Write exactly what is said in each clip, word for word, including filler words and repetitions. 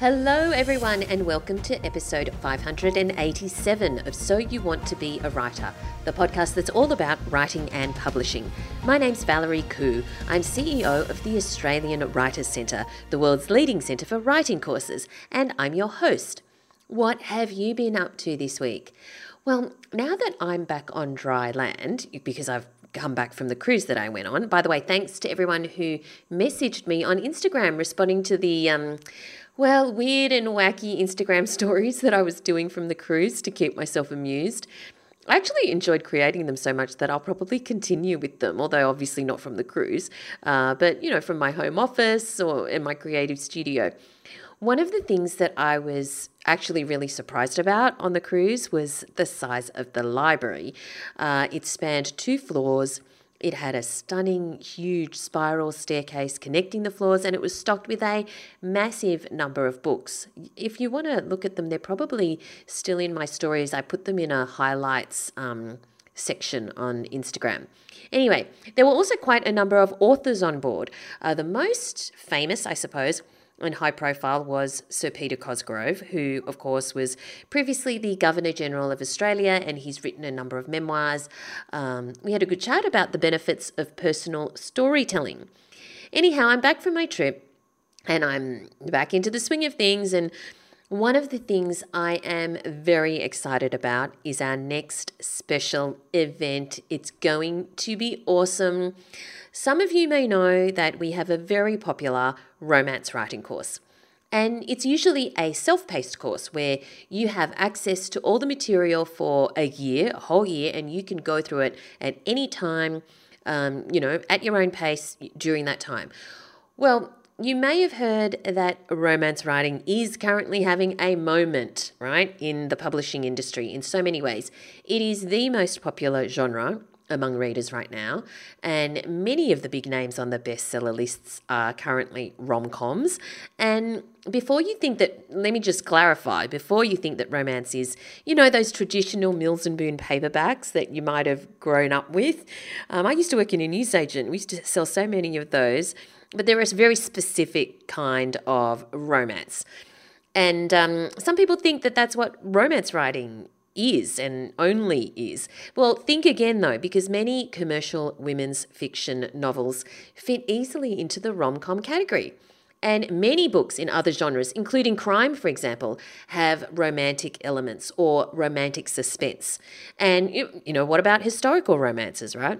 Hello everyone and welcome to episode five hundred eighty-seven of So You Want to Be a Writer, the podcast that's all about writing and publishing. My name's Valerie Khoo. I'm C E O of the Australian Writers' Centre, the world's leading centre for writing courses, and I'm your host. What have you been up to this week? Well, now that I'm back on dry land, because I've come back from the cruise that I went on, by the way, thanks to everyone who messaged me on Instagram responding to the... um. Well, weird and wacky Instagram stories that I was doing from the cruise to keep myself amused. I actually enjoyed creating them so much that I'll probably continue with them, although obviously not from the cruise, uh, but, you know, from my home office or in my creative studio. One of the things that I was actually really surprised about on the cruise was the size of the library. Uh, it spanned two floors. It had a stunning, huge spiral staircase connecting the floors, and it was stocked with a massive number of books. If you want to look at them, they're probably still in my stories. I put them in a highlights um, section on Instagram. Anyway, there were also quite a number of authors on board. Uh, the most famous, I suppose, and high profile was Sir Peter Cosgrove, who, of course, was previously the Governor-General of Australia, and he's written a number of memoirs. Um, we had a good chat about the benefits of personal storytelling. Anyhow, I'm back from my trip, and I'm back into the swing of things, and one of the things I am very excited about is our next special event. It's going to be awesome. Some of you may know that we have a very popular romance writing course, and it's usually a self-paced course where you have access to all the material for a year, a whole year, and you can go through it at any time, um, you know, at your own pace during that time. Well, you may have heard that romance writing is currently having a moment, right, in the publishing industry in so many ways. It is the most popular genre among readers right now, and many of the big names on the bestseller lists are currently rom-coms. And before you think that, let me just clarify, before you think that romance is, you know, those traditional Mills and Boon paperbacks that you might have grown up with. Um, I used to work in a newsagent. We used to sell so many of those. But there is a very specific kind of romance. And um, some people think that that's what romance writing is and only is. Well, think again, though, because many commercial women's fiction novels fit easily into the rom-com category. And many books in other genres, including crime, for example, have romantic elements or romantic suspense. And, you know, what about historical romances, right?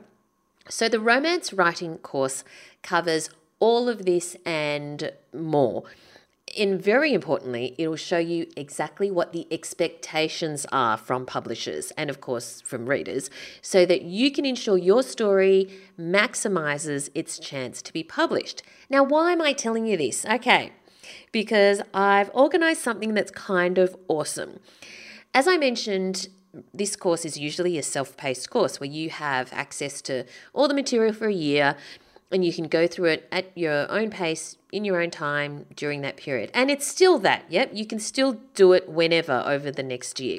So the romance writing course covers all of this and more. And very importantly, it'll show you exactly what the expectations are from publishers and, of course, from readers, so that you can ensure your story maximizes its chance to be published. Now, why am I telling you this? Okay, because I've organized something that's kind of awesome. As I mentioned, this course is usually a self-paced course where you have access to all the material for a year, and you can go through it at your own pace, in your own time, during that period. And it's still that, yep, you can still do it whenever over the next year.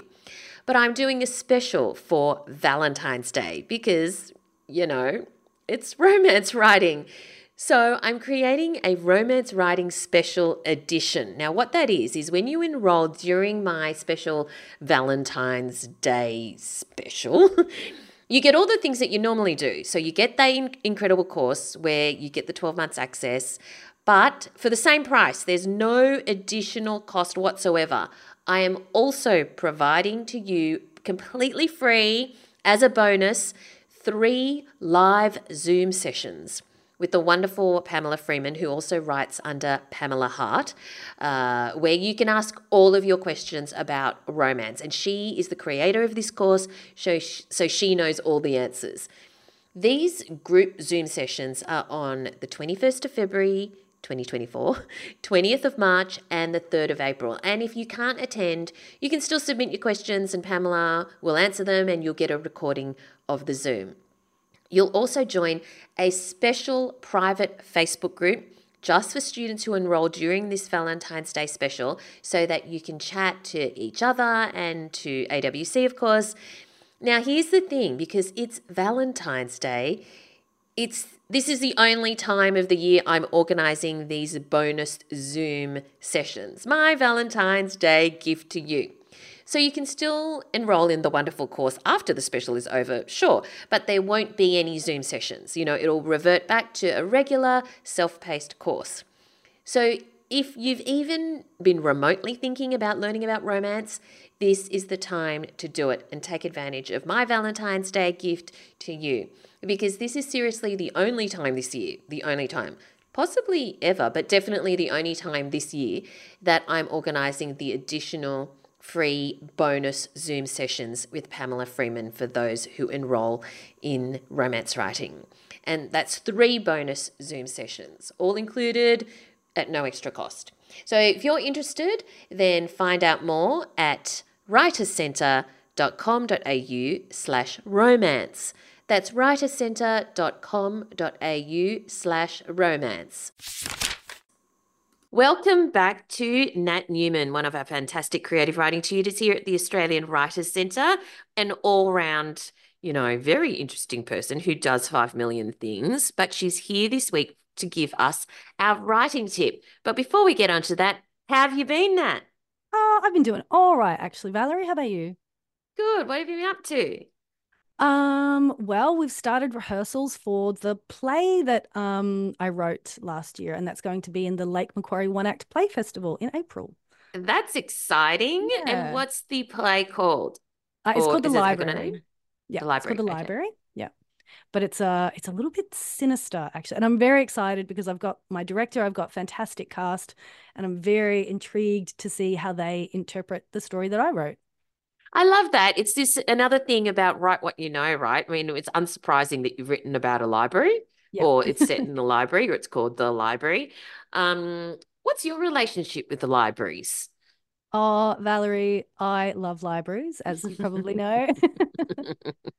But I'm doing a special for Valentine's Day because, you know, it's romance writing. So I'm creating a romance writing special edition. Now, what that is, is when you enroll during my special Valentine's Day special, you get all the things that you normally do. So you get that in- incredible course where you get the twelve months access, but for the same price, there's no additional cost whatsoever. I am also providing to you completely free as a bonus three live Zoom sessions with the wonderful Pamela Freeman, who also writes under Pamela Hart, uh, where you can ask all of your questions about romance. And she is the creator of this course, so she, so she knows all the answers. These group Zoom sessions are on the twenty-first of February, twenty twenty-four, twentieth of March, and the third of April. And if you can't attend, you can still submit your questions and Pamela will answer them, and you'll get a recording of the Zoom. You'll also join a special private Facebook group just for students who enroll during this Valentine's Day special, so that you can chat to each other and to A W C, of course. Now, here's the thing, because it's Valentine's Day, It's this is the only time of the year I'm organising these bonus Zoom sessions. My Valentine's Day gift to you. So you can still enroll in the wonderful course after the special is over, sure, but there won't be any Zoom sessions. You know, it'll revert back to a regular self-paced course. So if you've even been remotely thinking about learning about romance, this is the time to do it and take advantage of my Valentine's Day gift to you, because this is seriously the only time this year, the only time, possibly ever, but definitely the only time this year that I'm organising the additional free bonus Zoom sessions with Pamela Freeman for those who enroll in romance writing. And that's three bonus Zoom sessions, all included at no extra cost. So if you're interested, then find out more at writers centre dot com dot a u slash romance. That's writers centre dot com dot a u slash romance. Welcome back to Nat Newman, one of our fantastic creative writing tutors here at the Australian Writers' Centre, an all-round, you know, very interesting person who does five million things, but she's here this week to give us our writing tip. But before we get onto that, how have you been, Nat? Oh, I've been doing all right, actually, Valerie. How about you? Good. What have you been up to? Um, well, we've started rehearsals for the play that um I wrote last year, and that's going to be in the Lake Macquarie One Act Play Festival in April. That's exciting. Yeah. And what's the play called? Uh, it's or called the Library. Yeah, the Library. It's called the Library. Okay. Yeah. But it's uh it's a little bit sinister, actually. And I'm very excited because I've got my director, I've got fantastic cast, and I'm very intrigued to see how they interpret the story that I wrote. I love that. It's this another thing about write what you know, right? I mean, it's unsurprising that you've written about a library, yep. Or it's set in the library, or it's called the Library. Um, what's your relationship with the libraries? Oh, Valerie, I love libraries, as you probably know.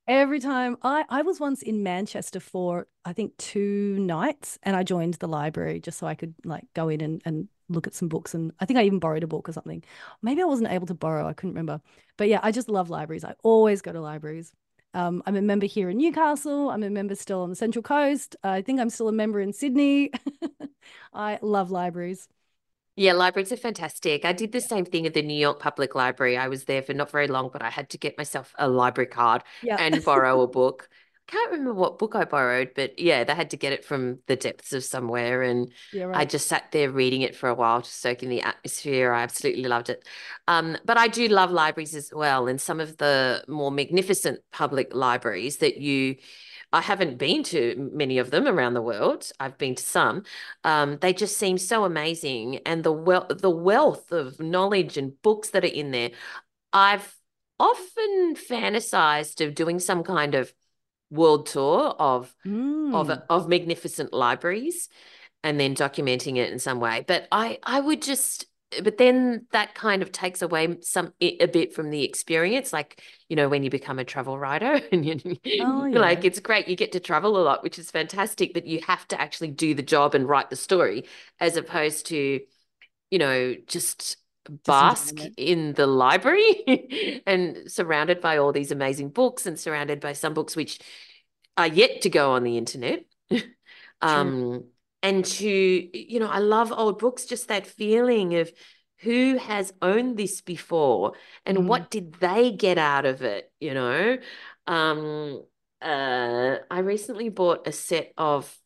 Every time I, I was once in Manchester for, I think, two nights, and I joined the library just so I could like go in and, and look at some books. And I think I even borrowed a book or something. Maybe I wasn't able to borrow. I couldn't remember. But yeah, I just love libraries. I always go to libraries. Um, I'm a member here in Newcastle. I'm a member still on the Central Coast. I think I'm still a member in Sydney. I love libraries. Yeah, libraries are fantastic. I did the same thing at the New York Public Library. I was there for not very long, but I had to get myself a library card, yeah. And borrow a book. I can't remember what book I borrowed, but yeah, they had to get it from the depths of somewhere. And yeah, right. I just sat there reading it for a while to soak in the atmosphere. I absolutely loved it. Um, but I do love libraries as well. And some of the more magnificent public libraries that you I haven't been to many of them around the world. I've been to some. Um, they just seem so amazing. And the, we- the wealth of knowledge and books that are in there. I've often fantasized of doing some kind of world tour of, mm. of, of magnificent libraries and then documenting it in some way. But I, I would just... But then that kind of takes away some a bit from the experience, like, you know, when you become a travel writer and you, oh, yeah. Like, it's great. You get to travel a lot, which is fantastic, but you have to actually do the job and write the story as opposed to, you know, just bask in the library and surrounded by all these amazing books and surrounded by some books which are yet to go on the internet. um And to, you know, I love old books, just that feeling of who has owned this before and mm. what did they get out of it, you know. Um, uh, I recently bought a set of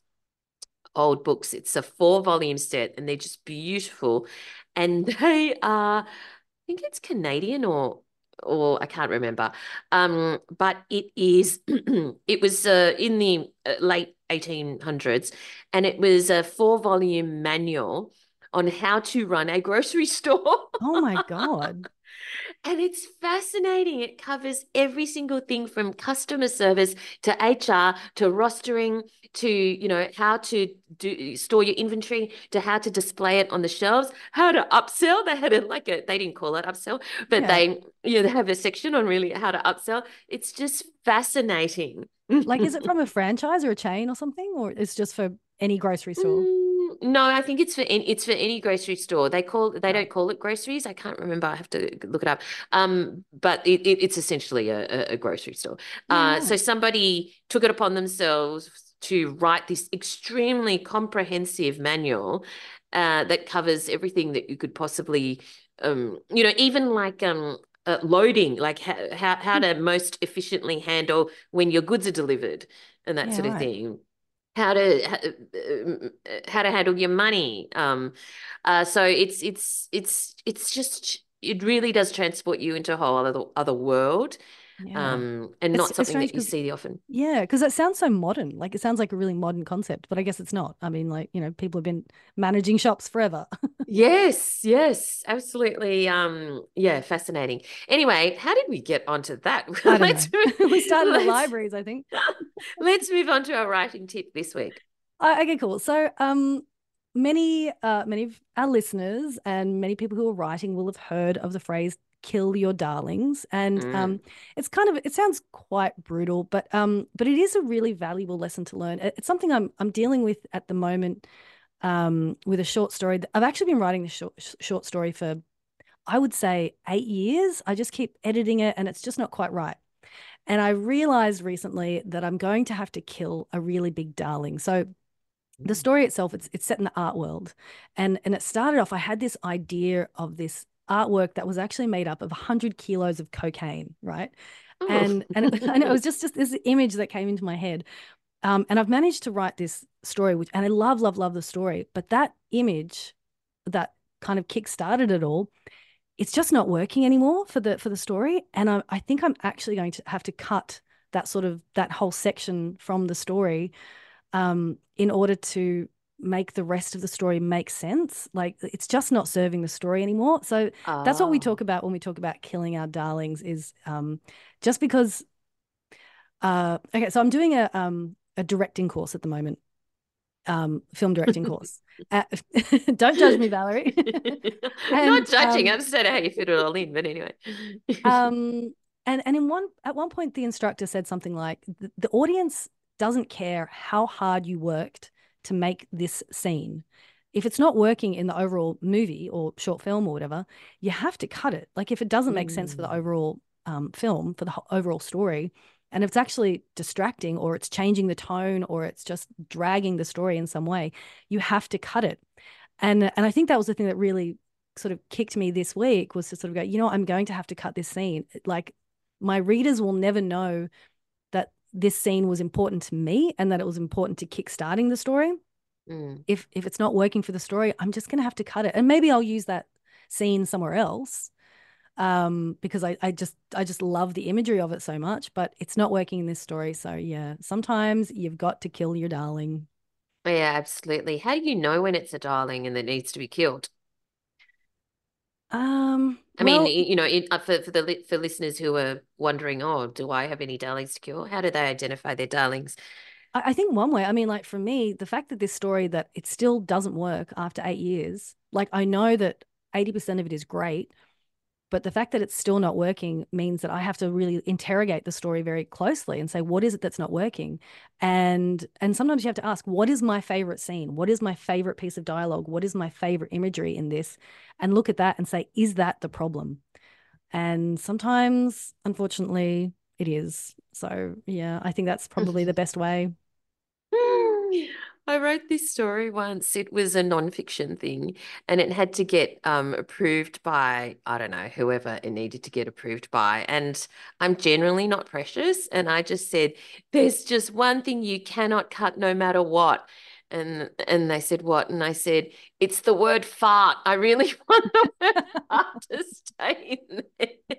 old books. It's a four-volume set and they're just beautiful. And they are, I think it's Canadian or or I can't remember, um, but it is, it was uh, in the late eighteen hundreds, and it was a four-volume manual on how to run a grocery store. Oh, my God. And it's fascinating. It covers every single thing from customer service to H R to rostering to, you know, how to do store your inventory to how to display it on the shelves, how to upsell. They had it like a, they didn't call it upsell, but yeah. they, you know, they have a section on really how to upsell. It's just fascinating. Like, is it from a franchise or a chain or something, or it's just for any grocery store? Mm, no, I think it's for any, it's for any grocery store. They call they don't call it groceries. I can't remember. I have to look it up. Um, but it, it, it's essentially a, a grocery store. Uh, yeah. So somebody took it upon themselves to write this extremely comprehensive manual uh, that covers everything that you could possibly, um, you know, even like um, uh, loading, like ha- how how to most efficiently handle when your goods are delivered and that yeah, sort of right. thing. How to how to handle your money. Um, uh, so it's it's it's it's just it really does transport you into a whole other other world. Yeah. Um, and it's, not something that you see often. Yeah, because it sounds so modern. Like it sounds like a really modern concept, but I guess it's not. I mean, like, you know, people have been managing shops forever. Yes, yes, absolutely. Um, yeah, fascinating. Anyway, how did we get onto that? Let's, we started at libraries, I think. Let's move on to our writing tip this week. Uh, okay, cool. So um, many, uh, many of our listeners and many people who are writing will have heard of the phrase "Kill Your Darlings," and mm. um, it's kind of it sounds quite brutal, but um, but it is a really valuable lesson to learn. It's something I'm I'm dealing with at the moment um, with a short story. I've actually been writing this short short story for, I would say, eight years. I just keep editing it, and it's just not quite right. And I realized recently that I'm going to have to kill a really big darling. So the story itself, it's it's set in the art world, and and it started off. I had this idea of this artwork that was actually made up of one hundred kilos of cocaine, right? Oh. And and it, and it was just, just this image that came into my head. Um, and I've managed to write this story, which and I love, love, love the story, but that image that kind of kick-started it all, it's just not working anymore for the for the story. And I, I think I'm actually going to have to cut that sort of, that whole section from the story um, in order to make the rest of the story make sense. Like it's just not serving the story anymore. So oh. that's what we talk about when we talk about killing our darlings is um, just because, uh, okay, so I'm doing a um, a directing course at the moment, um, film directing course. Uh, don't judge me, Valerie. And, not judging, um, I'm just saying how you fit it all in, but anyway. um, and and in one at one point the instructor said something like, the, the audience doesn't care how hard you worked to make this scene. If it's not working in the overall movie or short film or whatever, you have to cut it. Like if it doesn't make mm. sense for the overall um, film, for the overall story, and if it's actually distracting or it's changing the tone or it's just dragging the story in some way, you have to cut it. And and I think that was the thing that really sort of kicked me this week, was to sort of go, you know, I'm going to have to cut this scene. Like my readers will never know that this scene was important to me and that it was important to kickstarting the story. Mm. If if it's not working for the story, I'm just going to have to cut it. And maybe I'll use that scene somewhere else um, because I, I just I just love the imagery of it so much, but it's not working in this story. So, yeah, sometimes you've got to kill your darling. Yeah, absolutely. How do you know when it's a darling and that needs to be killed? Um, I well, mean, you know, it, for for the for listeners who are wondering, oh, do I have any darlings to kill? How do they identify their darlings? I, I think one way, I mean, like for me, the fact that this story, that it still doesn't work after eight years, like I know that eighty percent of it is great, but the fact that it's still not working means that I have to really interrogate the story very closely and say, what is it that's not working? And and sometimes you have to ask, what is my favorite scene? What is my favorite piece of dialogue? What is my favorite imagery in this? And look at that and say, is that the problem? And sometimes, unfortunately, it is. So, yeah, I think that's probably the best way. I wrote this story once. It was a nonfiction thing and it had to get um, approved by, I don't know, whoever it needed to get approved by. And I'm generally not precious. And I just said, there's just one thing you cannot cut no matter what. And and they said, what? And I said, it's the word fart. I really want the word fart to stay in there.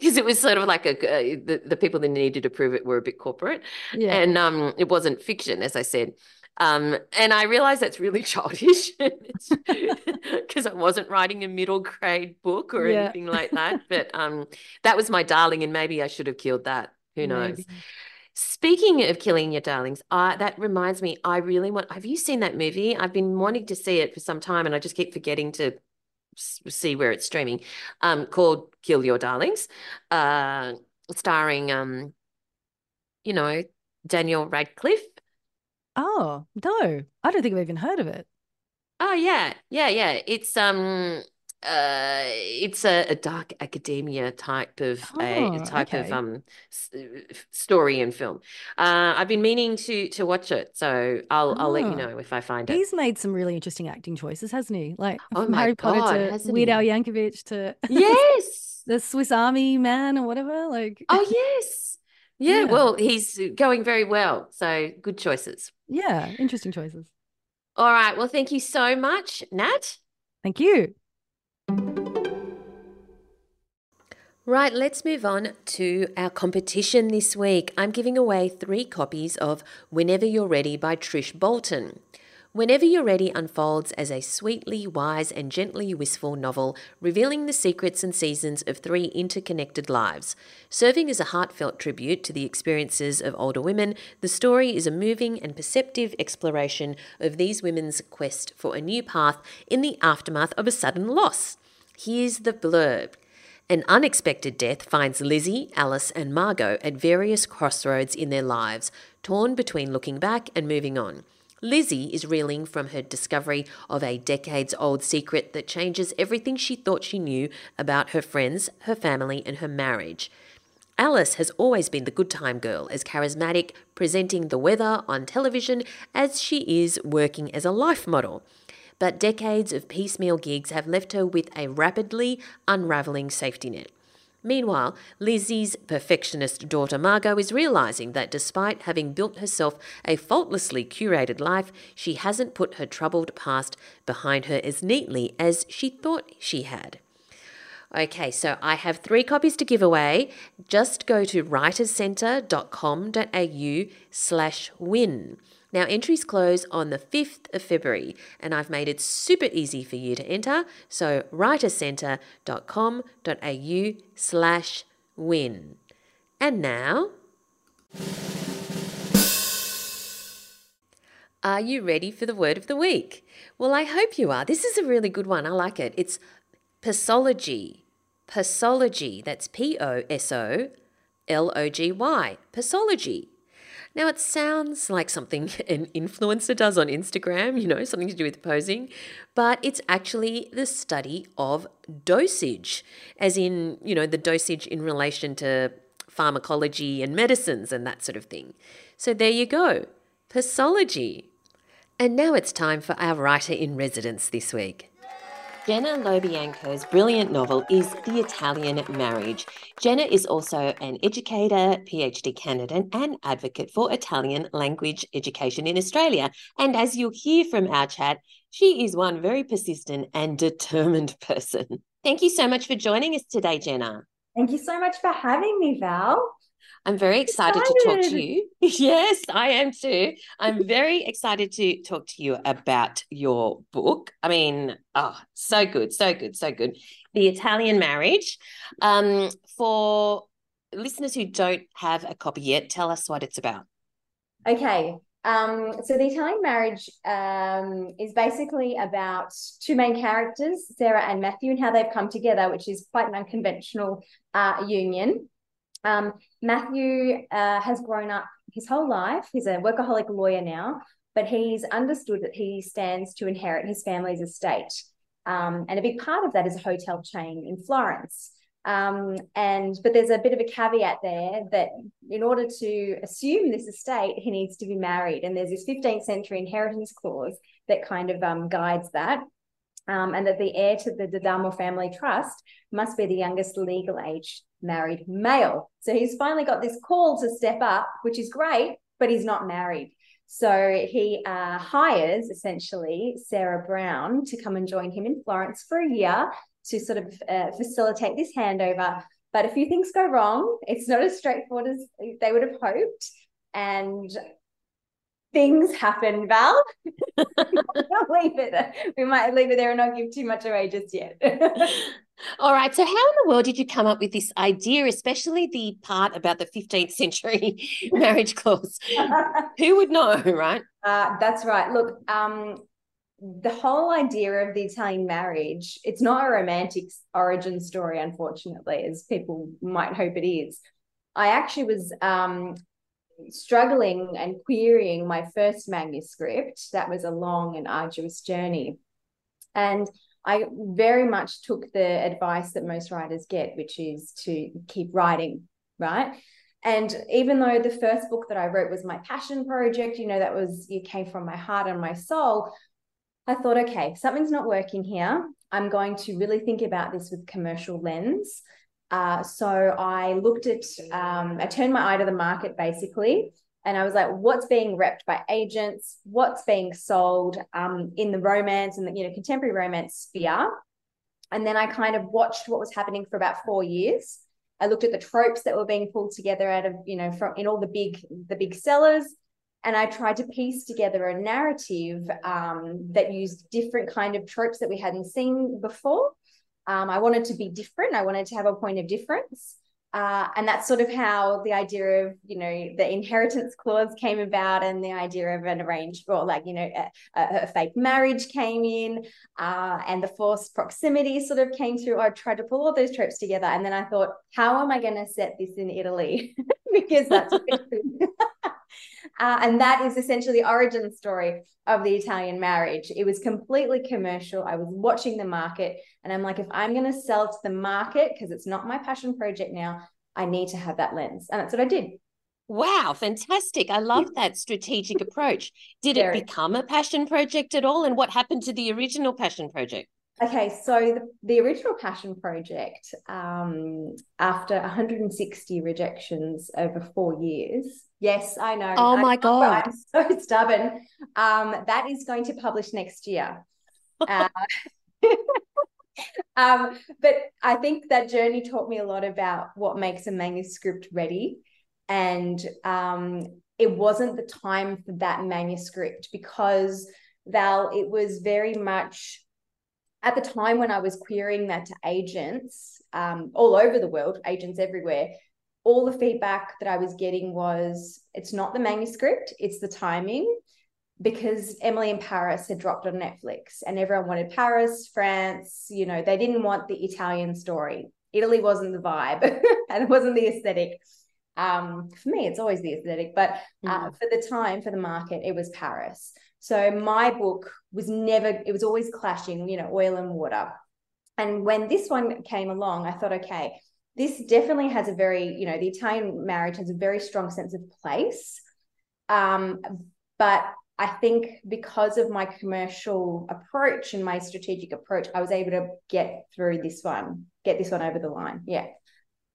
Because it was sort of like a uh, the, the people that needed to prove it were a bit corporate, yeah. and um, it wasn't fiction, as I said. Um, and I realised that's really childish because I wasn't writing a middle grade book or yeah. anything like that. But um, that was my darling, and maybe I should have killed that. Who knows? Maybe. Speaking of killing your darlings, I, that reminds me. I really want. Have you seen that movie? I've been wanting to see it for some time, and I just keep forgetting to see where it's streaming, um, called Kill Your Darlings, uh, starring, um, you know, Daniel Radcliffe. Oh, no, I don't think I've even heard of it. Oh, yeah, yeah, yeah. It's um, uh, it's a, a dark academia type of oh, a type okay. of um s- story and film. Uh, I've been meaning to to watch it, so I'll oh. I'll let you know if I find He's it. He's made some really interesting acting choices, hasn't he? Like oh from my Harry God, Potter to Weird Al Yankovic to yes, the Swiss Army Man or whatever. Like oh yes. Yeah, yeah, well, he's going very well. So good choices. Yeah, interesting choices. All right. Well, thank you so much, Nat. Thank you. Right, let's move on to our competition this week. I'm giving away three copies of Whenever You're Ready by Trish Bolton. Whenever You're Ready unfolds as a sweetly wise and gently wistful novel revealing the secrets and seasons of three interconnected lives. Serving as a heartfelt tribute to the experiences of older women, the story is a moving and perceptive exploration of these women's quest for a new path in the aftermath of a sudden loss. Here's the blurb. An unexpected death finds Lizzie, Alice and Margot at various crossroads in their lives, torn between looking back and moving on. Lizzie is reeling from her discovery of a decades-old secret that changes everything she thought she knew about her friends, her family, and her marriage. Alice has always been the good-time girl, as charismatic, presenting the weather on television as she is working as a life model. But decades of piecemeal gigs have left her with a rapidly unravelling safety net. Meanwhile, Lizzie's perfectionist daughter Margot is realising that despite having built herself a faultlessly curated life, she hasn't put her troubled past behind her as neatly as she thought she had. Okay, so I have three copies to give away. Just go to writers centre dot com dot a u slash win. Now, entries close on the fifth of February, and I've made it super easy for you to enter. So writercentre.com.au slash win. And now, are you ready for the word of the week? Well, I hope you are. This is a really good one. I like it. It's posology. Posology. That's P O S O L O G Y. Posology. Now, it sounds like something an influencer does on Instagram, you know, something to do with posing, but it's actually the study of dosage, as in, you know, the dosage in relation to pharmacology and medicines and that sort of thing. So there you go, posology. And now it's time for our writer in residence this week. Jenna Lo Bianco's brilliant novel is The Italian Marriage. Jenna is also an educator, PhD candidate and advocate for Italian language education in Australia. And as you'll hear from our chat, she is one very persistent and determined person. Thank you so much for joining us today, Jenna. Thank you so much for having me, Val. I'm very excited, excited to talk to you. Yes, I am too. I'm very excited to talk to you about your book. I mean, oh, so good, so good, so good. The Italian Marriage. Um, for listeners who don't have a copy yet, tell us what it's about. Okay. Um, so The Italian Marriage um, is basically about two main characters, Sarah and Matthew, and how they've come together, which is quite an unconventional uh, union. Um, Matthew uh, has grown up his whole life. He's a workaholic lawyer now, but he's understood that he stands to inherit his family's estate. Um, and a big part of that is a hotel chain in Florence. Um, and but there's a bit of a caveat there that in order to assume this estate, he needs to be married. And there's this fifteenth century inheritance clause that kind of um, guides that. Um, and that the heir to the Dadamo family trust must be the youngest legal age married male. So he's finally got this call to step up, which is great, but he's not married. So he uh, hires essentially Sarah Brown to come and join him in Florence for a year to sort of uh, facilitate this handover. But a few things go wrong. It's not as straightforward as they would have hoped. And things happen, Val. We'll leave it. We might leave it there and not give too much away just yet. All right. So how in the world did you come up with this idea, especially the part about the fifteenth century marriage clause? Who would know, right? Uh, that's right. Look, um, the whole idea of The Italian Marriage, it's not a romantic origin story, unfortunately, as people might hope it is. I actually was... Um, struggling and querying my first manuscript. That was a long and arduous journey, and I very much took the advice that most writers get, which is to keep writing, right? And even though the first book that I wrote was my passion project, you know, that was, it came from my heart and my soul, I thought, okay, something's not working here. I'm going to really think about this with commercial lens. Uh, so I looked at, um, I turned my eye to the market basically. And I was like, what's being repped by agents? What's being sold um, in the romance and the, you know, contemporary romance sphere? And then I kind of watched what was happening for about four years. I looked at the tropes that were being pulled together out of, you know, from in all the big, the big sellers. And I tried to piece together a narrative um, that used different kind of tropes that we hadn't seen before. Um, I wanted to be different. I wanted to have a point of difference. Uh, and that's sort of how the idea of, you know, the inheritance clause came about, and the idea of an arranged, or like, you know, a, a fake marriage came in, uh, and the forced proximity sort of came through. I tried to pull all those tropes together. And then I thought, how am I going to set this in Italy? Because that's what it's been. Uh, and that is essentially the origin story of The Italian Marriage. It was completely commercial. I was watching the market and I'm like, if I'm going to sell to the market, because it's not my passion project now, I need to have that lens. And that's what I did. Wow, fantastic. I love that strategic approach. Did it become a passion project at all? And what happened to the original passion project? Okay, so the, the original passion project, um, after one hundred sixty rejections over four years, yes, I know. Oh, my I'm, God. I'm so stubborn. Um, that is going to publish next year. Uh, um, but I think that journey taught me a lot about what makes a manuscript ready. And um, it wasn't the time for that manuscript because, Val, it was very much... At the time when I was querying that to agents um, all over the world, agents everywhere, all the feedback that I was getting was, it's not the manuscript, it's the timing, because Emily in Paris had dropped on Netflix and everyone wanted Paris, France, you know, they didn't want the Italian story. Italy wasn't the vibe and it wasn't the aesthetic. Um, for me, it's always the aesthetic, but uh, mm. for the time, for the market, it was Paris. So my book was never, it was always clashing, you know, oil and water. And when this one came along, I thought, okay, this definitely has a very, you know, The Italian Marriage has a very strong sense of place. Um, but I think because of my commercial approach and my strategic approach, I was able to get through this one, get this one over the line. Yeah.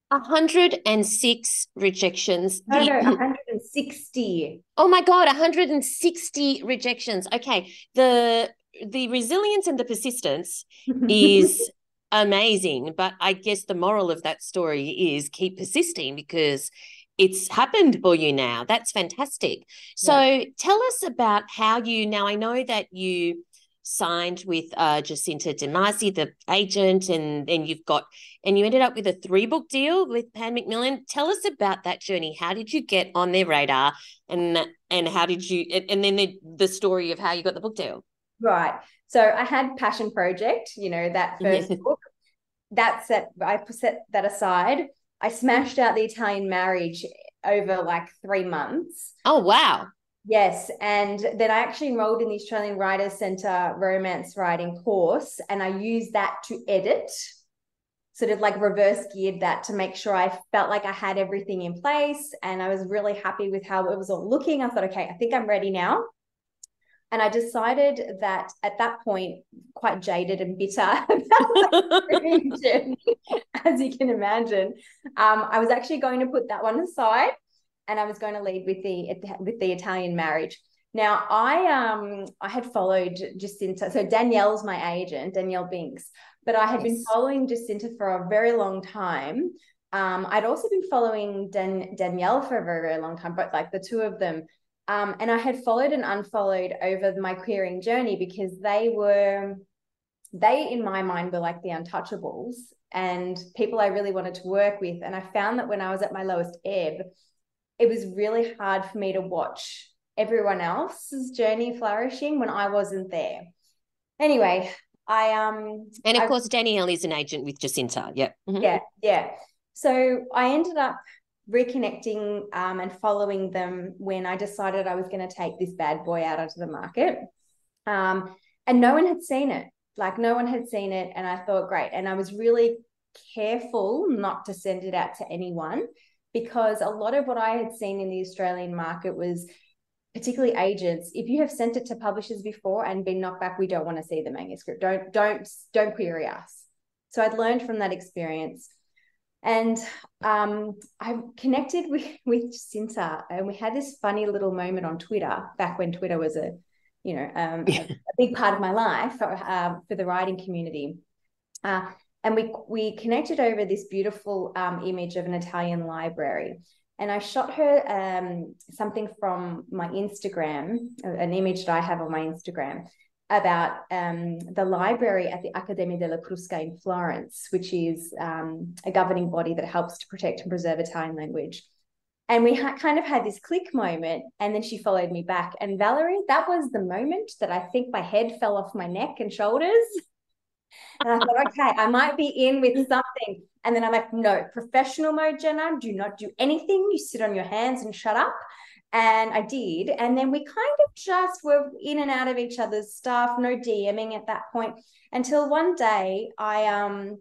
one hundred six rejections. No, no, one hundred sixty. Oh my God, one hundred sixty rejections. Okay, the the resilience and the persistence is amazing, but I guess the moral of that story is keep persisting because it's happened for you now. That's fantastic. So yeah. Tell us about how you, now I know that you signed with uh, Jacinta DeMasi, the agent, and then you've got, and you ended up with a three book deal with Pan Macmillan. Tell us about that journey. How did you get on their radar, and and how did you, and, and then the, the story of how you got the book deal? Right. So I had Passion Project, you know, that first yeah. book. That set, I set that aside. I smashed out The Italian Marriage over like three months. Oh wow. Yes, and then I actually enrolled in the Australian Writers' Centre romance writing course, and I used that to edit, sort of like reverse geared that to make sure I felt like I had everything in place, and I was really happy with how it was all looking. I thought, okay, I think I'm ready now. And I decided that at that point, quite jaded and bitter about the journey, as you can imagine, um, I was actually going to put that one aside. And I was going to lead with the with the Italian Marriage. Now, I um I had followed Jacinta. So Danielle's my agent, Danielle Binks. But I had yes. been following Jacinta for a very long time. Um, I'd also been following Dan- Danielle for a very, very long time, but like the two of them. Um, and I had followed and unfollowed over my queering journey because they were, they in my mind were like the untouchables and people I really wanted to work with. And I found that when I was at my lowest ebb, it was really hard for me to watch everyone else's journey flourishing when I wasn't there. Anyway, I um and of I, course Danielle is an agent with Jacinta. Yeah, mm-hmm. yeah, yeah. So I ended up reconnecting um, and following them when I decided I was going to take this bad boy out onto the market, um, and no one had seen it. Like, no one had seen it, and I thought, great. And I was really careful not to send it out to anyone, because a lot of what I had seen in the Australian market was, particularly agents, if you have sent it to publishers before and been knocked back, we don't want to see the manuscript. Don't, don't, don't query us. So I'd learned from that experience. And um, I connected with, with Jacinta, and we had this funny little moment on Twitter, back when Twitter was a, you know, um, a, a big part of my life uh, for the writing community. Uh, and we we connected over this beautiful um, image of an Italian library. And I shot her um, something from my Instagram, an image that I have on my Instagram, about um, the library at the Accademia della Crusca in Florence, which is um, a governing body that helps to protect and preserve Italian language. And we ha- kind of had this click moment, and then she followed me back. And Valerie, that was the moment that I think my head fell off my neck and shoulders. And I thought, okay, I might be in with something. And then I'm like, no, professional mode, Jenna, do not do anything. You sit on your hands and shut up. And I did. And then we kind of just were in and out of each other's stuff, no DMing at that point, until one day I um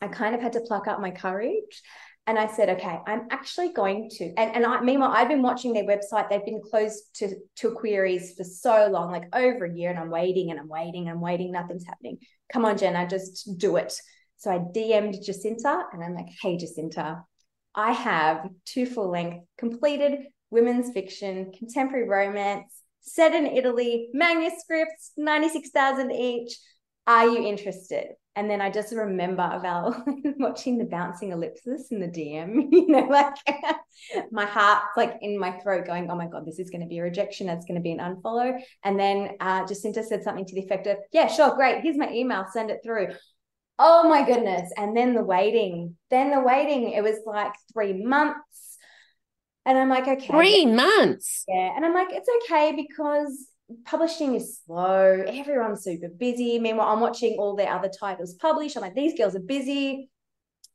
I kind of had to pluck up my courage. And I said, okay, I'm actually going to, and, and I, meanwhile, I've been watching their website. They've been closed to, to queries for so long, like over a year, and I'm waiting and I'm waiting and I'm waiting, nothing's happening. Come on, Jenna, just do it. So I D M'd Jacinta, and I'm like, hey, Jacinta, I have two full-length completed women's fiction, contemporary romance, set in Italy, manuscripts, ninety-six thousand each. Are you interested? And then I just remember Val watching the bouncing ellipsis in the D M, you know, like my heart's like in my throat going, oh my God, this is going to be a rejection. That's going to be an unfollow. And then uh, Jacinta said something to the effect of, yeah, sure, great. Here's my email. Send it through. Oh my goodness. And then the waiting, then the waiting, it was like three months. And I'm like, okay. Three months. Yeah. And I'm like, it's okay, because publishing is slow. Everyone's super busy. Meanwhile, I'm watching all their other titles publish. I'm like, these girls are busy.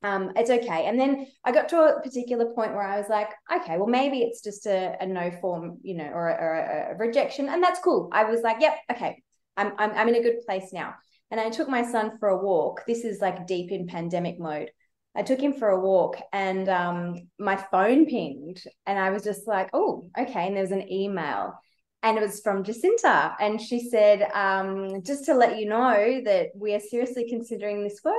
Um, it's okay. And then I got to a particular point where I was like, okay, well, maybe it's just a, a no form, you know, or, a, or a, a rejection. And that's cool. I was like, yep, okay. I'm, I'm, I'm in a good place now. And I took my son for a walk. This is like deep in pandemic mode. I took him for a walk, and um, my phone pinged, and I was just like, oh, okay. And there was an email. And it was from Jacinta. And she said, um, just to let you know that we are seriously considering this work,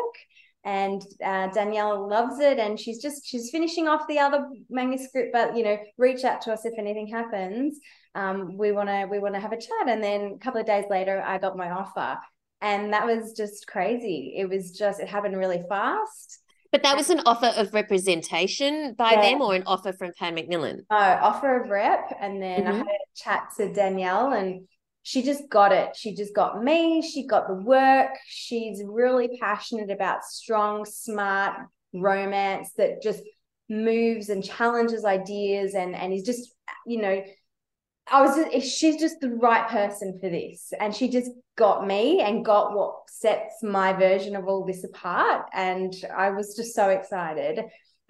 and uh, Danielle loves it. And she's just, she's finishing off the other manuscript, but, you know, reach out to us if anything happens. Um, we want to, we want to have a chat. And then a couple of days later, I got my offer, and that was just crazy. It was just, it happened really fast. But that was an offer of representation by yeah. them, or an offer from Pan Macmillan? Oh, offer of rep. And then mm-hmm. I had a chat to Danielle, and she just got it. She just got me. She got the work. She's really passionate about strong, smart romance that just moves and challenges ideas, and, and is just, you know, I was just, she's just the right person for this. And she just got me and got what sets my version of all this apart. And I was just so excited.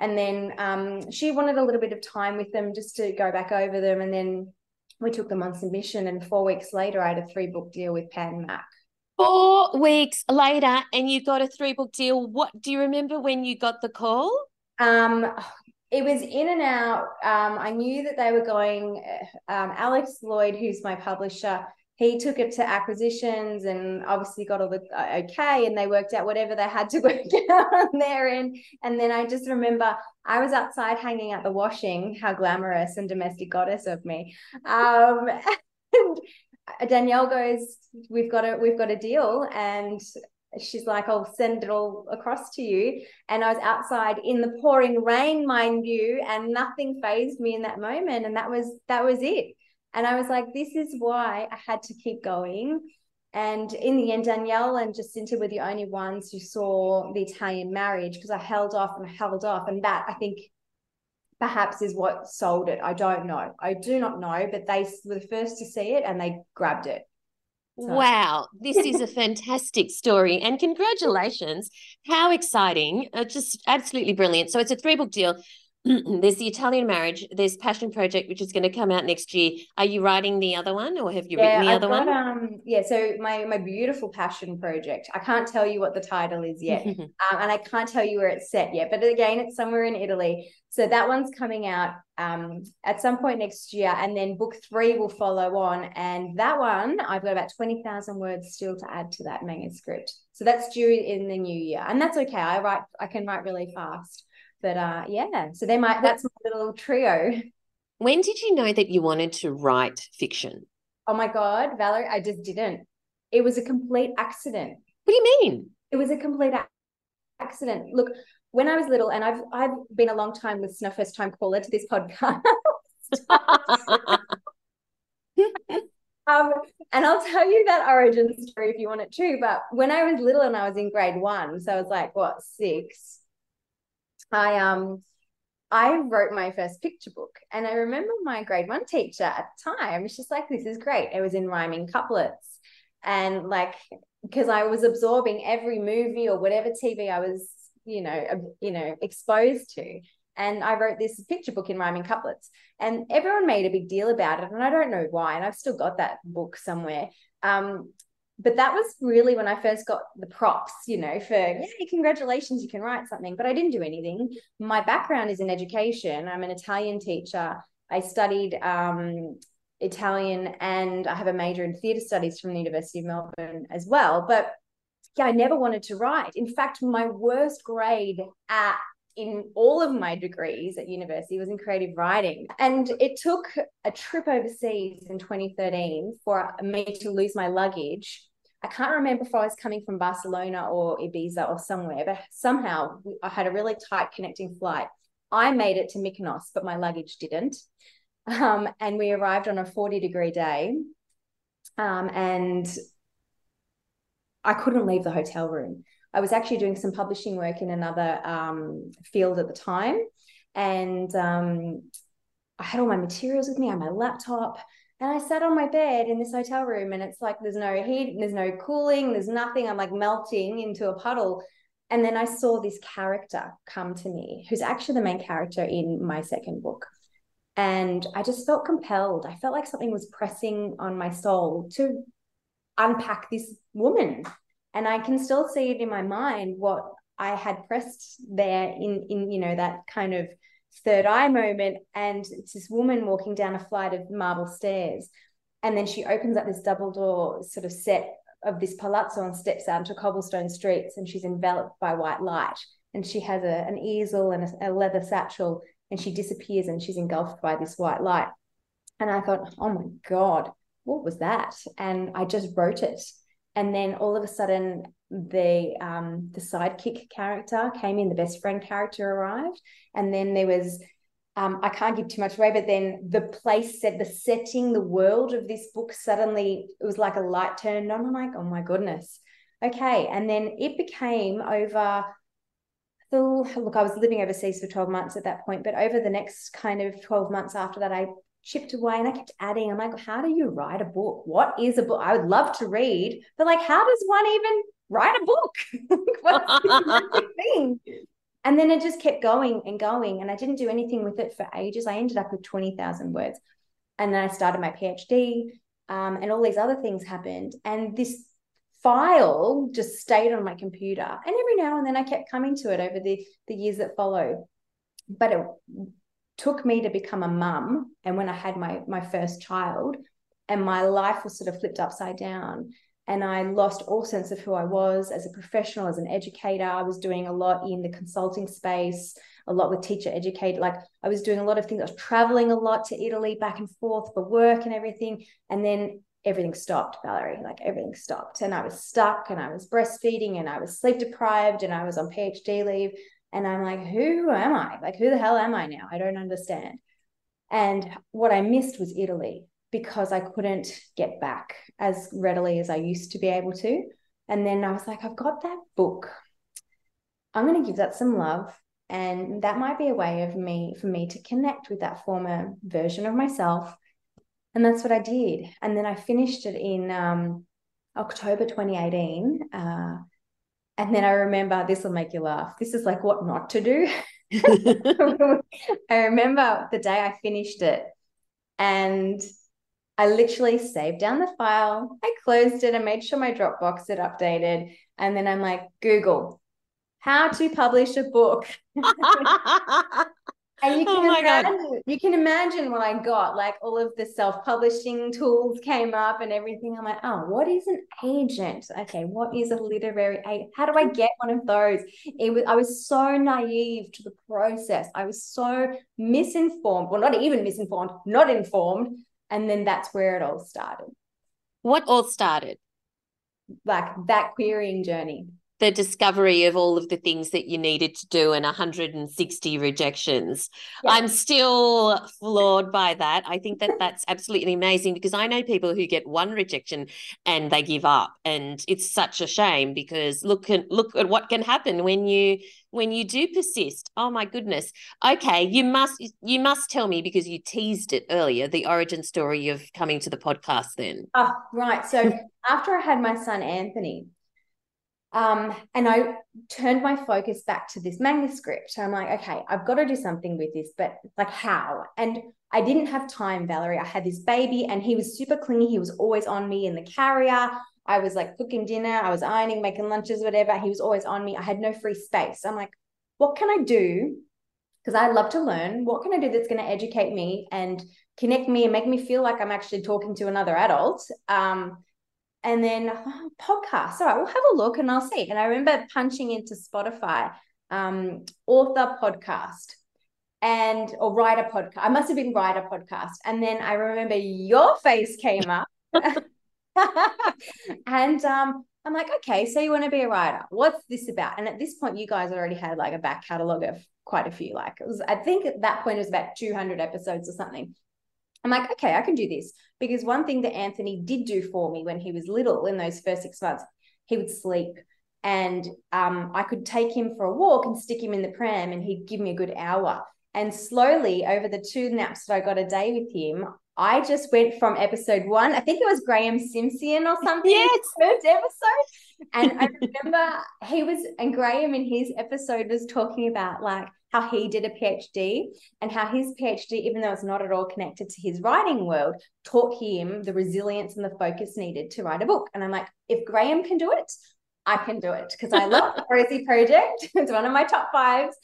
And then um, she wanted a little bit of time with them just to go back over them. And then we took them on submission. And four weeks later, I had a three book deal with Pan Mac. Four weeks later, and you got a three book deal. What do you remember when you got the call? Um, It was in and out. Um, I knew that they were going, um, Alex Lloyd, who's my publisher, he took it to acquisitions and obviously got all the uh, okay, and they worked out whatever they had to work out on their end. And then I just remember I was outside hanging out the washing, how glamorous and domestic goddess of me. Um, and Danielle goes, we've got a, we've got a deal. And she's like, I'll send it all across to you. And I was outside in the pouring rain, mind you, and nothing fazed me in that moment. And that was, that was it. And I was like, this is why I had to keep going. And in the end, Danielle and Jacinta were the only ones who saw The Italian Marriage, because I held off and held off. And that, I think, perhaps is what sold it. I don't know. I do not know, but they were the first to see it, and they grabbed it. So. Wow, this is a fantastic story, and congratulations. How exciting. Uh, just absolutely brilliant. So it's a three book deal. There's The Italian Marriage. There's Passion Project, which is going to come out next year. Are you writing the other one, or have you yeah, written the I've other got, one? Um, yeah, so my my beautiful Passion Project. I can't tell you what the title is yet, um, and I can't tell you where it's set yet. But again, it's somewhere in Italy. So that one's coming out um, at some point next year, and then book three will follow on. And that one, I've got about twenty thousand words still to add to that manuscript. So that's due in the new year, and that's okay. I write. I can write really fast. But uh, yeah, so they might, that's my little trio. When did you know that you wanted to write fiction? Oh my God, Valerie, I just didn't. It was a complete accident. What do you mean? It was a complete a- accident. Look, when I was little, and I've I've been a long time listener, first time caller to this podcast. Um, and I'll tell you that origin story if you want it too. But when I was little and I was in grade one, so I was like, what, six? I um I wrote my first picture book, and I remember my grade one teacher at the time was just like, this is great. It was in rhyming couplets, and like, because I was absorbing every movie or whatever T V I was, you know, you know, exposed to. And I wrote this picture book in rhyming couplets, and everyone made a big deal about it, and I don't know why, and I've still got that book somewhere. Um, But that was really when I first got the props, you know, for, hey, congratulations, you can write something. But I didn't do anything. My background is in education. I'm an Italian teacher. I studied um, Italian, and I have a major in theatre studies from the University of Melbourne as well. But yeah, I never wanted to write. In fact, my worst grade at in all of my degrees at university was in creative writing. And it took a trip overseas in twenty thirteen for me to lose my luggage. I can't remember if I was coming from Barcelona or Ibiza or somewhere, but somehow I had a really tight connecting flight. I made it to Mykonos, but my luggage didn't. Um, and we arrived on a forty degree day. Um, and I couldn't leave the hotel room. I was actually doing some publishing work in another um, field at the time, and um, I had all my materials with me. I had my laptop, and I sat on my bed in this hotel room, and it's like there's no heat, there's no cooling, there's nothing. I'm like melting into a puddle. And then I saw this character come to me, who's actually the main character in my second book. And I just felt compelled. I felt like something was pressing on my soul to unpack this woman. And I can still see it in my mind, what I had pressed there in, in, you know, that kind of third eye moment. And it's this woman walking down a flight of marble stairs. And then she opens up this double door sort of set of this palazzo and steps out into cobblestone streets. And she's enveloped by white light. And she has a, an easel and a, a leather satchel. And she disappears, and she's engulfed by this white light. And I thought, oh my God, what was that? And I just wrote it. And then all of a sudden, the um, the sidekick character came in, the best friend character arrived. And then there was, um, I can't give too much away, but then the place, said the setting, the world of this book, suddenly it was like a light turned on. I'm like, oh my goodness. Okay. And then it became over, the, look, I was living overseas for twelve months at that point, but over the next kind of twelve months after that, I chipped away, and I kept adding. I'm like, how do you write a book? What is a book? I would love to read, but like, how does one even write a book? What's the thing? And then it just kept going and going, and I didn't do anything with it for ages. I ended up with twenty thousand words, and then I started my PhD, um, and all these other things happened, and this file just stayed on my computer. And every now and then, I kept coming to it over the the years that followed, but it took me to become a mum, and when I had my my first child, and my life was sort of flipped upside down, and I lost all sense of who I was as a professional, as an educator. I was doing a lot in the consulting space, a lot with teacher educate. Like I was doing a lot of things. I was traveling a lot to Italy, back and forth for work and everything. And then everything stopped, Valerie. Like everything stopped, and I was stuck, and I was breastfeeding, and I was sleep deprived, and I was on PhD leave. And I'm like, who am I? Like, who the hell am I now? I don't understand. And what I missed was Italy, because I couldn't get back as readily as I used to be able to. And then I was like, I've got that book. I'm going to give that some love. And that might be a way of me for me to connect with that former version of myself. And that's what I did. And then I finished it in um, October twenty eighteen. Uh, And then I remember, this will make you laugh. This is like what not to do. I remember the day I finished it and I literally saved down the file. I closed it and made sure my Dropbox had updated. And then I'm like, Google, how to publish a book. And you can, oh my imagine, God. you can imagine what I got, like all of the self-publishing tools came up and everything. I'm like, oh, what is an agent? Okay, what is a literary agent? How do I get one of those? It was, I was so naive to the process. I was so misinformed. Well, not even misinformed, not informed. And then that's where it all started. What all started? Like that querying journey. The discovery of all of the things that you needed to do and one hundred sixty rejections. Yeah. I'm still floored by that. I think that that's absolutely amazing because I know people who get one rejection and they give up, and it's such a shame because look at, look at what can happen when you when you do persist. Oh my goodness. Okay, you must you must tell me, because you teased it earlier, the origin story of coming to the podcast then. Oh, right. So after I had my son Anthony, Um, and I turned my focus back to this manuscript. I'm like, okay, I've got to do something with this, but like how? And I didn't have time, Valerie. I had this baby and he was super clingy. He was always on me in the carrier. I was like cooking dinner. I was ironing, making lunches, whatever. He was always on me. I had no free space. I'm like, what can I do? Because I love to learn. What can I do that's going to educate me and connect me and make me feel like I'm actually talking to another adult? Um, And then oh, podcasts, all right, we'll have a look and I'll see. And I remember punching into Spotify, um, author podcast and or writer podcast. I must have been writer podcast. And then I remember your face came up. And um, I'm like, okay, so you want to be a writer. What's this about? And at this point, you guys already had like a back catalogue of quite a few. Like it was, I think at that point it was about two hundred episodes or something. I'm like, okay, I can do this. Because one thing that Anthony did do for me when he was little in those first six months, he would sleep and um, I could take him for a walk and stick him in the pram and he'd give me a good hour. And slowly over the two naps that I got a day with him, I just went from episode one, I think it was Graham Simpson or something. Yes. First episode. And I remember he was, and Graham in his episode was talking about like how he did a PhD and how his PhD, even though it's not at all connected to his writing world, taught him the resilience and the focus needed to write a book. And I'm like, if Graham can do it, I can do it. Because I love The Rosie Project. It's one of my top fives.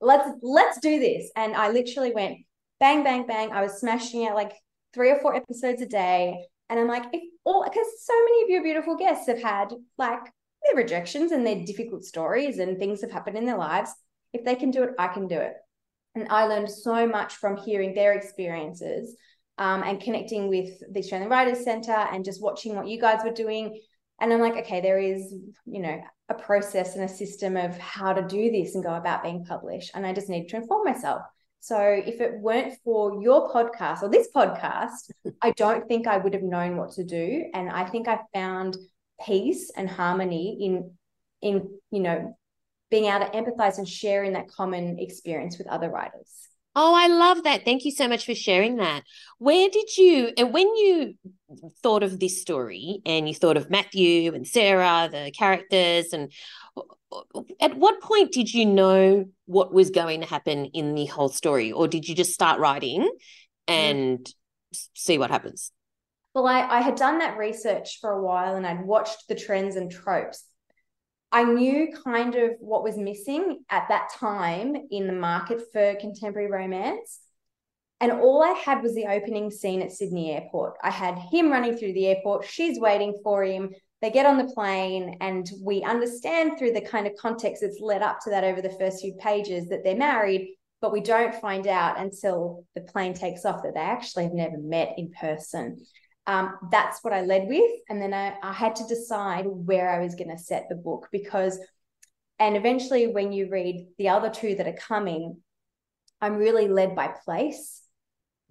Let's, let's do this. And I literally went bang, bang, bang. I was smashing it like three or four episodes a day. And I'm like, if all, because so many of your beautiful guests have had like their rejections and their difficult stories and things have happened in their lives. If they can do it, I can do it. And I learned so much from hearing their experiences um, and connecting with the Australian Writers' Centre and just watching what you guys were doing. And I'm like, okay, there is, you know, a process and a system of how to do this and go about being published. And I just need to inform myself. So if it weren't for your podcast or this podcast, I don't think I would have known what to do. And I think I found peace and harmony in, in, you know, being able to empathize and share in that common experience with other writers. Oh, I love that. Thank you so much for sharing that. Where did you, and when you thought of this story and you thought of Matthew and Sarah, the characters, and at what point did you know what was going to happen in the whole story, or did you just start writing and mm. see what happens? Well, I, I had done that research for a while and I'd watched the trends and tropes. I knew kind of what was missing at that time in the market for contemporary romance. And all I had was the opening scene at Sydney Airport. I had him running through the airport. She's waiting for him. They get on the plane and we understand through the kind of context that's led up to that over the first few pages that they're married, but we don't find out until the plane takes off that they actually have never met in person. Um, that's what I led with. And then I, I had to decide where I was going to set the book because, and eventually when you read the other two that are coming, I'm really led by place,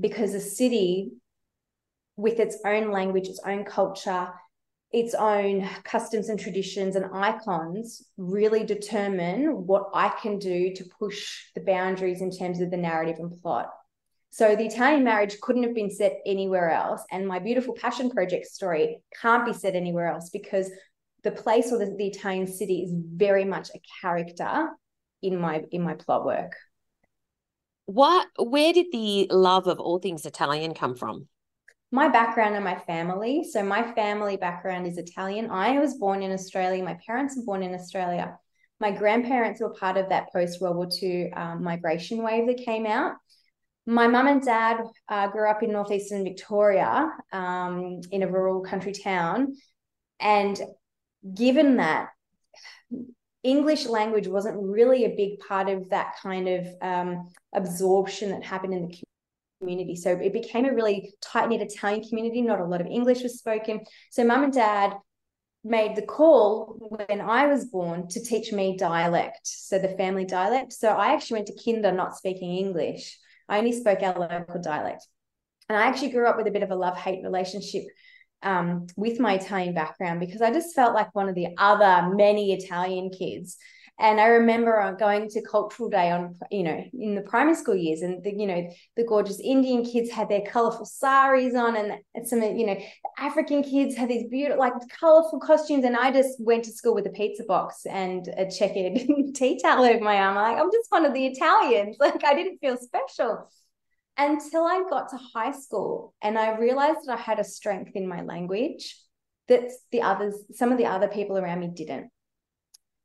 because a city with its own language, its own culture, its own customs and traditions and icons really determine what I can do to push the boundaries in terms of the narrative and plot. So The Italian Marriage couldn't have been set anywhere else. And my beautiful passion project story can't be set anywhere else because the place or the, the Italian city is very much a character in my in my plot work. What, where did the love of all things Italian come from? My background and my family. So my family background is Italian. I was born in Australia. My parents were born in Australia. My grandparents were part of that post-World War Two um, migration wave that came out. My mum and dad uh, grew up in northeastern Victoria um, in a rural country town. And given that, English language wasn't really a big part of that kind of um, absorption that happened in the community. community. So it became a really tight-knit Italian community. Not a lot of English was spoken. So mum and dad made the call when I was born to teach me dialect, so the family dialect. So I actually went to kinder not speaking English. I only spoke our local dialect. And I actually grew up with a bit of a love-hate relationship um, with my Italian background, because I just felt like one of the other many Italian kids. And I remember going to cultural day on, you know, in the primary school years, and the, you know, the gorgeous Indian kids had their colorful saris on, and some, you know, the African kids had these beautiful, like, colorful costumes. And I just went to school with a pizza box and a checkered tea towel over my arm. Like, I'm just one of the Italians. Like, I didn't feel special until I got to high school, and I realized that I had a strength in my language that the others, some of the other people around me didn't.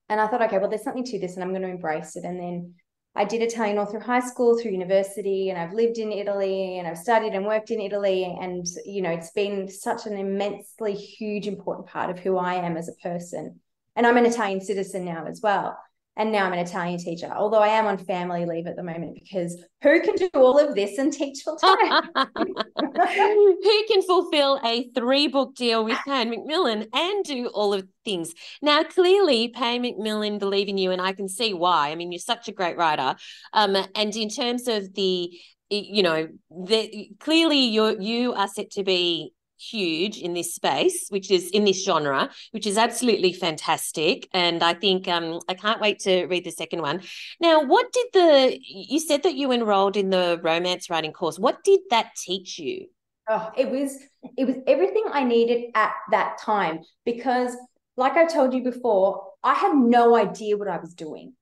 And I thought, okay, well, there's something to this, and I'm going to embrace it. And then I did Italian all through high school, through university, and I've lived in Italy, and I've studied and worked in Italy. And, you know, it's been such an immensely huge, important part of who I am as a person. And I'm an Italian citizen now as well. And now I'm an Italian teacher, although I am on family leave at the moment, because who can do all of this and teach full time? Who can fulfill a three-book deal with Pan Macmillan and do all of things? Now, clearly, Pan Macmillan believe in you, and I can see why. I mean, you're such a great writer. Um, and in terms of the, you know, the, clearly you're, you are set to be huge in this space, which is in this genre, which is absolutely fantastic. And I think um I can't wait to read the second one. Now, what did the, you said that you enrolled in the romance writing course. What did that teach you? Oh, it was it was everything I needed at that time, because like I told you before, I had no idea what I was doing.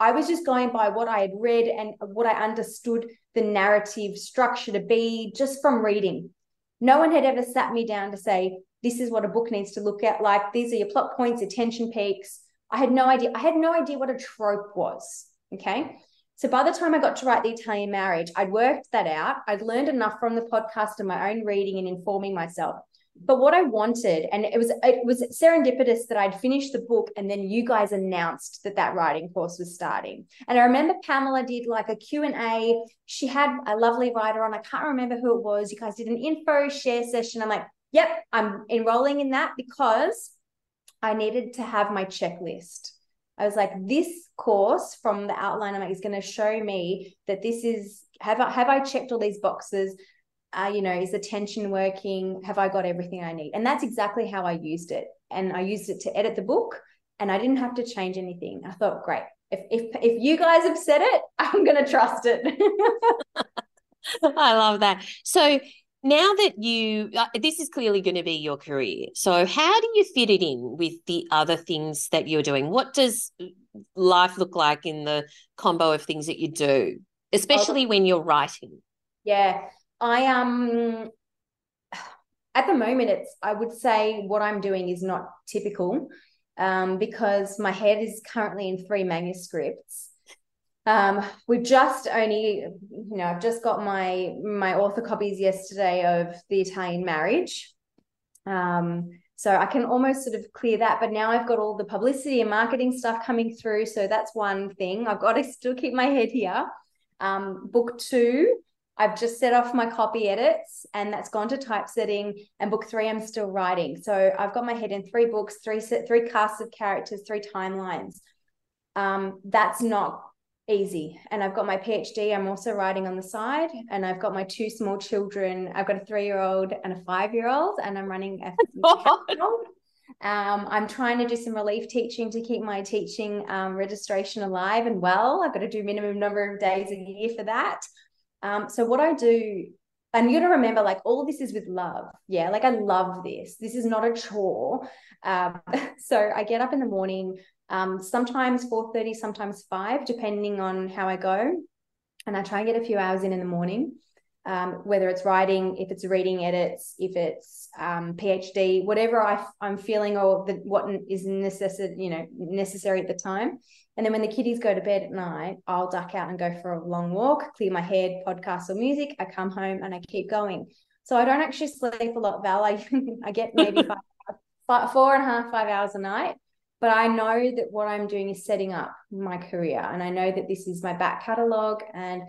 I was just going by what I had read and what I understood the narrative structure to be just from reading. No one had ever sat me down to say, this is what a book needs to look at. Like, these are your plot points, attention peaks. I had no idea. I had no idea what a trope was, okay? So by the time I got to write The Italian Marriage, I'd worked that out. I'd learned enough from the podcast and my own reading and informing myself. But what I wanted, and it was it was serendipitous that I'd finished the book and then you guys announced that that writing course was starting. And I remember Pamela did like a Q and A. She had a lovely writer on. I can't remember who it was. You guys did an info share session. I'm like, yep, I'm enrolling in that, because I needed to have my checklist. I was like, this course from the outline, I'm like, is going to show me that this is, have I, have I checked all these boxes? Uh, you know, is the tension working? Have I got everything I need? And that's exactly how I used it. And I used it to edit the book, and I didn't have to change anything. I thought, great. If if if you guys have said it, I'm going to trust it. I love that. So now that you, uh, this is clearly going to be your career. So how do you fit it in with the other things that you're doing? What does life look like in the combo of things that you do, especially when you're writing? Yeah. I um at the moment, it's I would say what I'm doing is not typical, um, because my head is currently in three manuscripts. Um, we've just only, you know, I've just got my my author copies yesterday of The Italian Marriage. Um, so I can almost sort of clear that, but now I've got all the publicity and marketing stuff coming through. So that's one thing. I've got to still keep my head here. Um, book two, I've just set off my copy edits, and that's gone to typesetting, and book three, I'm still writing. So I've got my head in three books, three set, three casts of characters, three timelines. Um, that's not easy. And I've got my PhD. I'm also writing on the side, and I've got my two small children. I've got a three-year-old and a five-year-old, and I'm running a oh. Um, I'm trying to do some relief teaching to keep my teaching um, registration alive and well. I've got to do minimum number of days a year for that. Um, so what I do, and you got to remember, like, all of this is with love. Yeah. Like, I love this. This is not a chore. Um, so I get up in the morning, um, sometimes four thirty, sometimes five, depending on how I go. and I try and get a few hours in in the morning, um, whether it's writing, if it's reading edits, if it's um, PhD, whatever I, I'm feeling or the, what is necessary, you know, necessary at the time. And then when the kiddies go to bed at night, I'll duck out and go for a long walk, clear my head, podcast or music. I come home and I keep going. So I don't actually sleep a lot, Val. I, I get maybe five, five, four and a half, five hours a night. But I know that what I'm doing is setting up my career, and I know that this is my back catalogue, and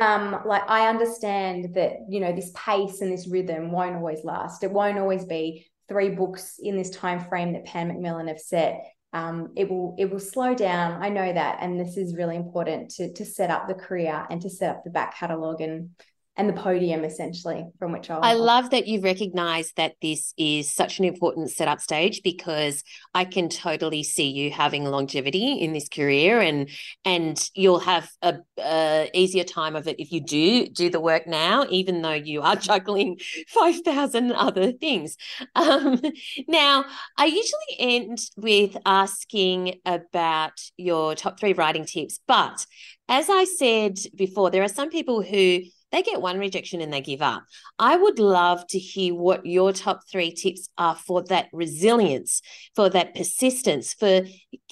um, like I understand that, you know, this pace and this rhythm won't always last. It won't always be three books in this time frame that Pan Macmillan have set. Um, it will it will slow down. I know that, and this is really important to to set up the career and to set up the back catalogue and. And the podium, essentially, from which I'll... I love that you recognise that this is such an important setup stage, because I can totally see you having longevity in this career, and and you'll have a, a easier time of it if you do do the work now, even though you are juggling five thousand other things. Um, now, I usually end with asking about your top three writing tips, but as I said before, there are some people who... they get one rejection and they give up. I would love to hear what your top three tips are for that resilience, for that persistence, for,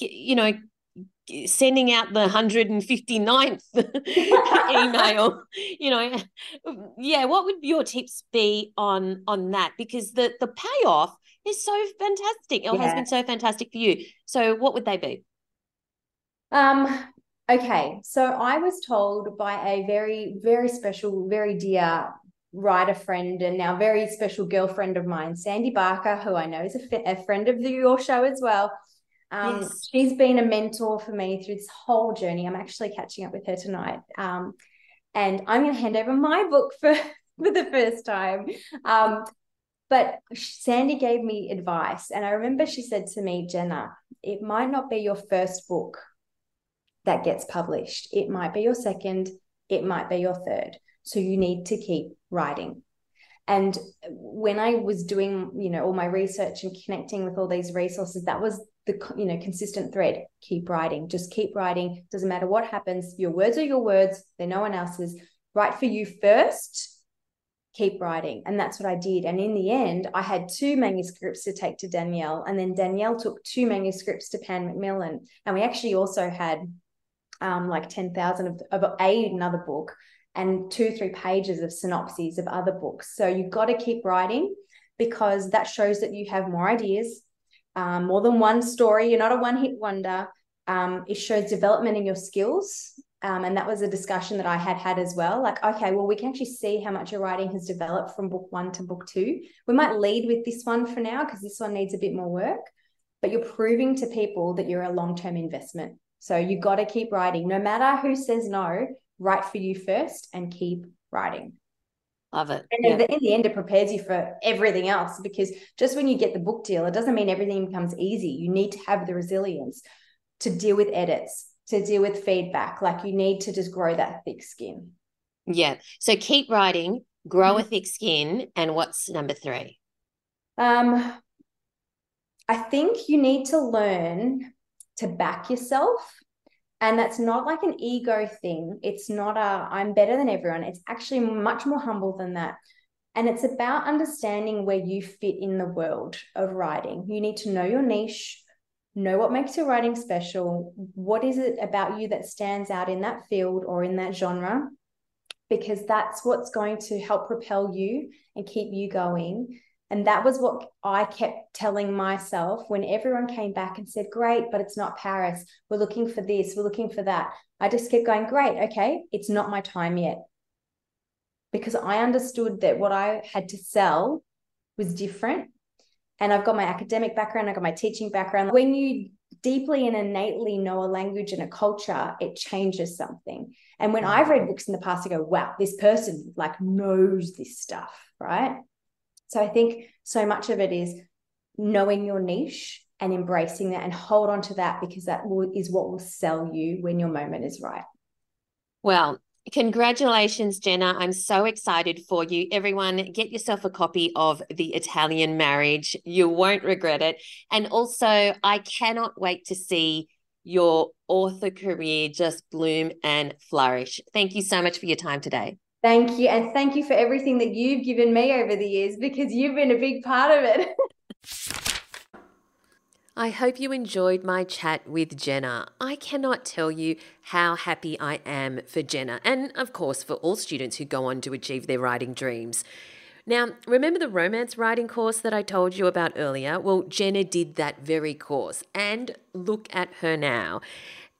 you know, sending out the one hundred fifty-ninth email, you know. Yeah, what would your tips be on, on that? Because the, the payoff is so fantastic. It yeah. has been so fantastic for you. So what would they be? Um. Okay, so I was told by a very, very special, very dear writer friend and now very special girlfriend of mine, Sandy Barker, who I know is a, f- a friend of the, your show as well. Um, yes. She's been a mentor for me through this whole journey. I'm actually catching up with her tonight, um, and I'm going to hand over my book for, for the first time. Um, but Sandy gave me advice, and I remember she said to me, Jenna, it might not be your first book that gets published. It might be your second, it might be your third. So you need to keep writing. And when I was doing, you know, all my research and connecting with all these resources, that was the, you know, consistent thread. Keep writing, just keep writing. Doesn't matter what happens. Your words are your words. They're no one else's. Write for you first, keep writing. And that's what I did. And in the end, I had two manuscripts to take to Danielle. And then Danielle took two manuscripts to Pan Macmillan. And we actually also had Um, like ten thousand of, of a, another book and two, three pages of synopses of other books. So you've got to keep writing, because that shows that you have more ideas, um, more than one story. You're not a one-hit wonder. Um, it shows development in your skills. Um, and that was a discussion that I had had as well. Like, okay, well, we can actually see how much your writing has developed from book one to book two. We might lead with this one for now because this one needs a bit more work, but you're proving to people that you're a long-term investment. So you got to keep writing. No matter who says no, write for you first and keep writing. Love it. And yeah. in the end, it prepares you for everything else, because just when you get the book deal, it doesn't mean everything becomes easy. You need to have the resilience to deal with edits, to deal with feedback. Like, you need to just grow that thick skin. Yeah. So keep writing, grow mm-hmm. a thick skin. And what's number three? Um, I think you need to learn to back yourself. And that's not like an ego thing. It's not a, I'm better than everyone. It's actually much more humble than that. And it's about understanding where you fit in the world of writing. You need to know your niche, know what makes your writing special. What is it about you that stands out in that field or in that genre? Because that's what's going to help propel you and keep you going. And that was what I kept telling myself when everyone came back and said, great, but it's not Paris. We're looking for this. We're looking for that. I just kept going, great, okay, it's not my time yet. Because I understood that what I had to sell was different. And I've got my academic background. I've got my teaching background. When you deeply and innately know a language and a culture, it changes something. And when I've read books in the past, I go, wow, this person like knows this stuff, right? So I think so much of it is knowing your niche and embracing that and hold on to that, because that will, is what will sell you when your moment is right. Well, congratulations, Jenna. I'm so excited for you. Everyone, get yourself a copy of The Italian Marriage. You won't regret it. And also, I cannot wait to see your author career just bloom and flourish. Thank you so much for your time today. Thank you. And thank you for everything that you've given me over the years, because you've been a big part of it. I hope you enjoyed my chat with Jenna. I cannot tell you how happy I am for Jenna, and of course for all students who go on to achieve their writing dreams. Now, remember the romance writing course that I told you about earlier? Well, Jenna did that very course, and look at her now.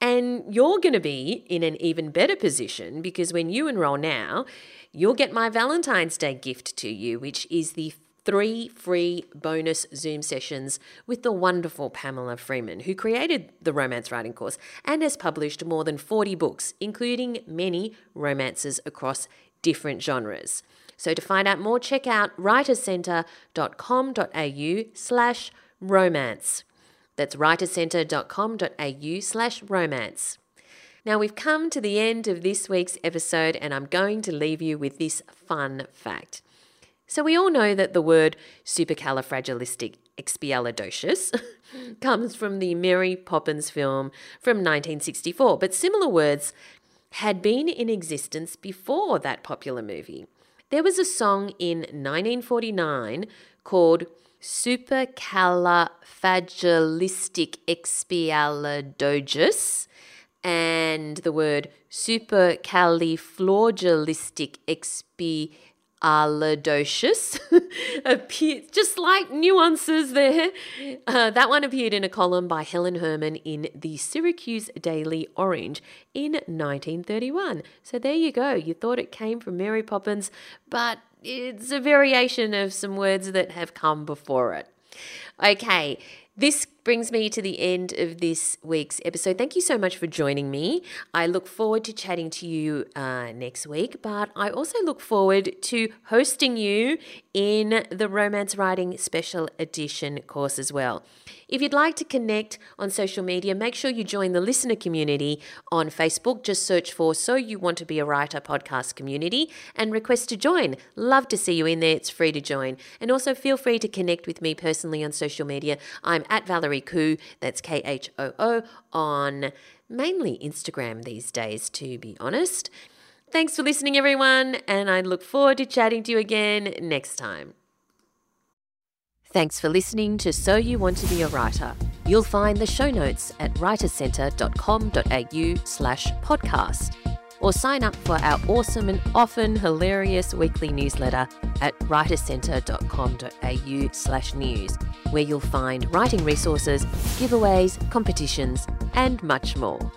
And you're going to be in an even better position, because when you enroll now, you'll get my Valentine's Day gift to you, which is the three free bonus Zoom sessions with the wonderful Pamela Freeman, who created the romance writing course and has published more than forty books, including many romances across different genres. So to find out more, check out writers centre dot com dot a u slash romance. That's writers centre dot com dot a u slash romance. Now, we've come to the end of this week's episode, and I'm going to leave you with this fun fact. So we all know that the word supercalifragilisticexpialidocious comes from the Mary Poppins film from nineteen sixty-four, but similar words had been in existence before that popular movie. There was a song in nineteen forty-nine called Supercalifragilisticexpialidocious, and the word supercalifragilisticexpialidocious Alidocious appeared, just like nuances there. Uh, that one appeared in a column by Helen Herman in the Syracuse Daily Orange in nineteen thirty-one. So there you go. You thought it came from Mary Poppins, but it's a variation of some words that have come before it. Okay, this brings me to the end of this week's episode. Thank you so much for joining me. I look forward to chatting to you uh, next week, but I also look forward to hosting you in the Romance Writing Special Edition course as well. If you'd like to connect on social media, make sure you join the listener community on Facebook. Just search for So You Want to Be a Writer podcast community and request to join. Love to see you in there. It's free to join. And also feel free to connect with me personally on social media. I'm at Valerie Khoo, that's K H O O, on mainly Instagram these days, to be honest. Thanks for listening, everyone, and I look forward to chatting to you again next time. Thanks for listening to So You Want to Be a Writer. You'll find the show notes at writers centre dot com dot a u slash podcast, or sign up for our awesome and often hilarious weekly newsletter at writers centre dot com dot a u slash news, where you'll find writing resources, giveaways, competitions, and much more.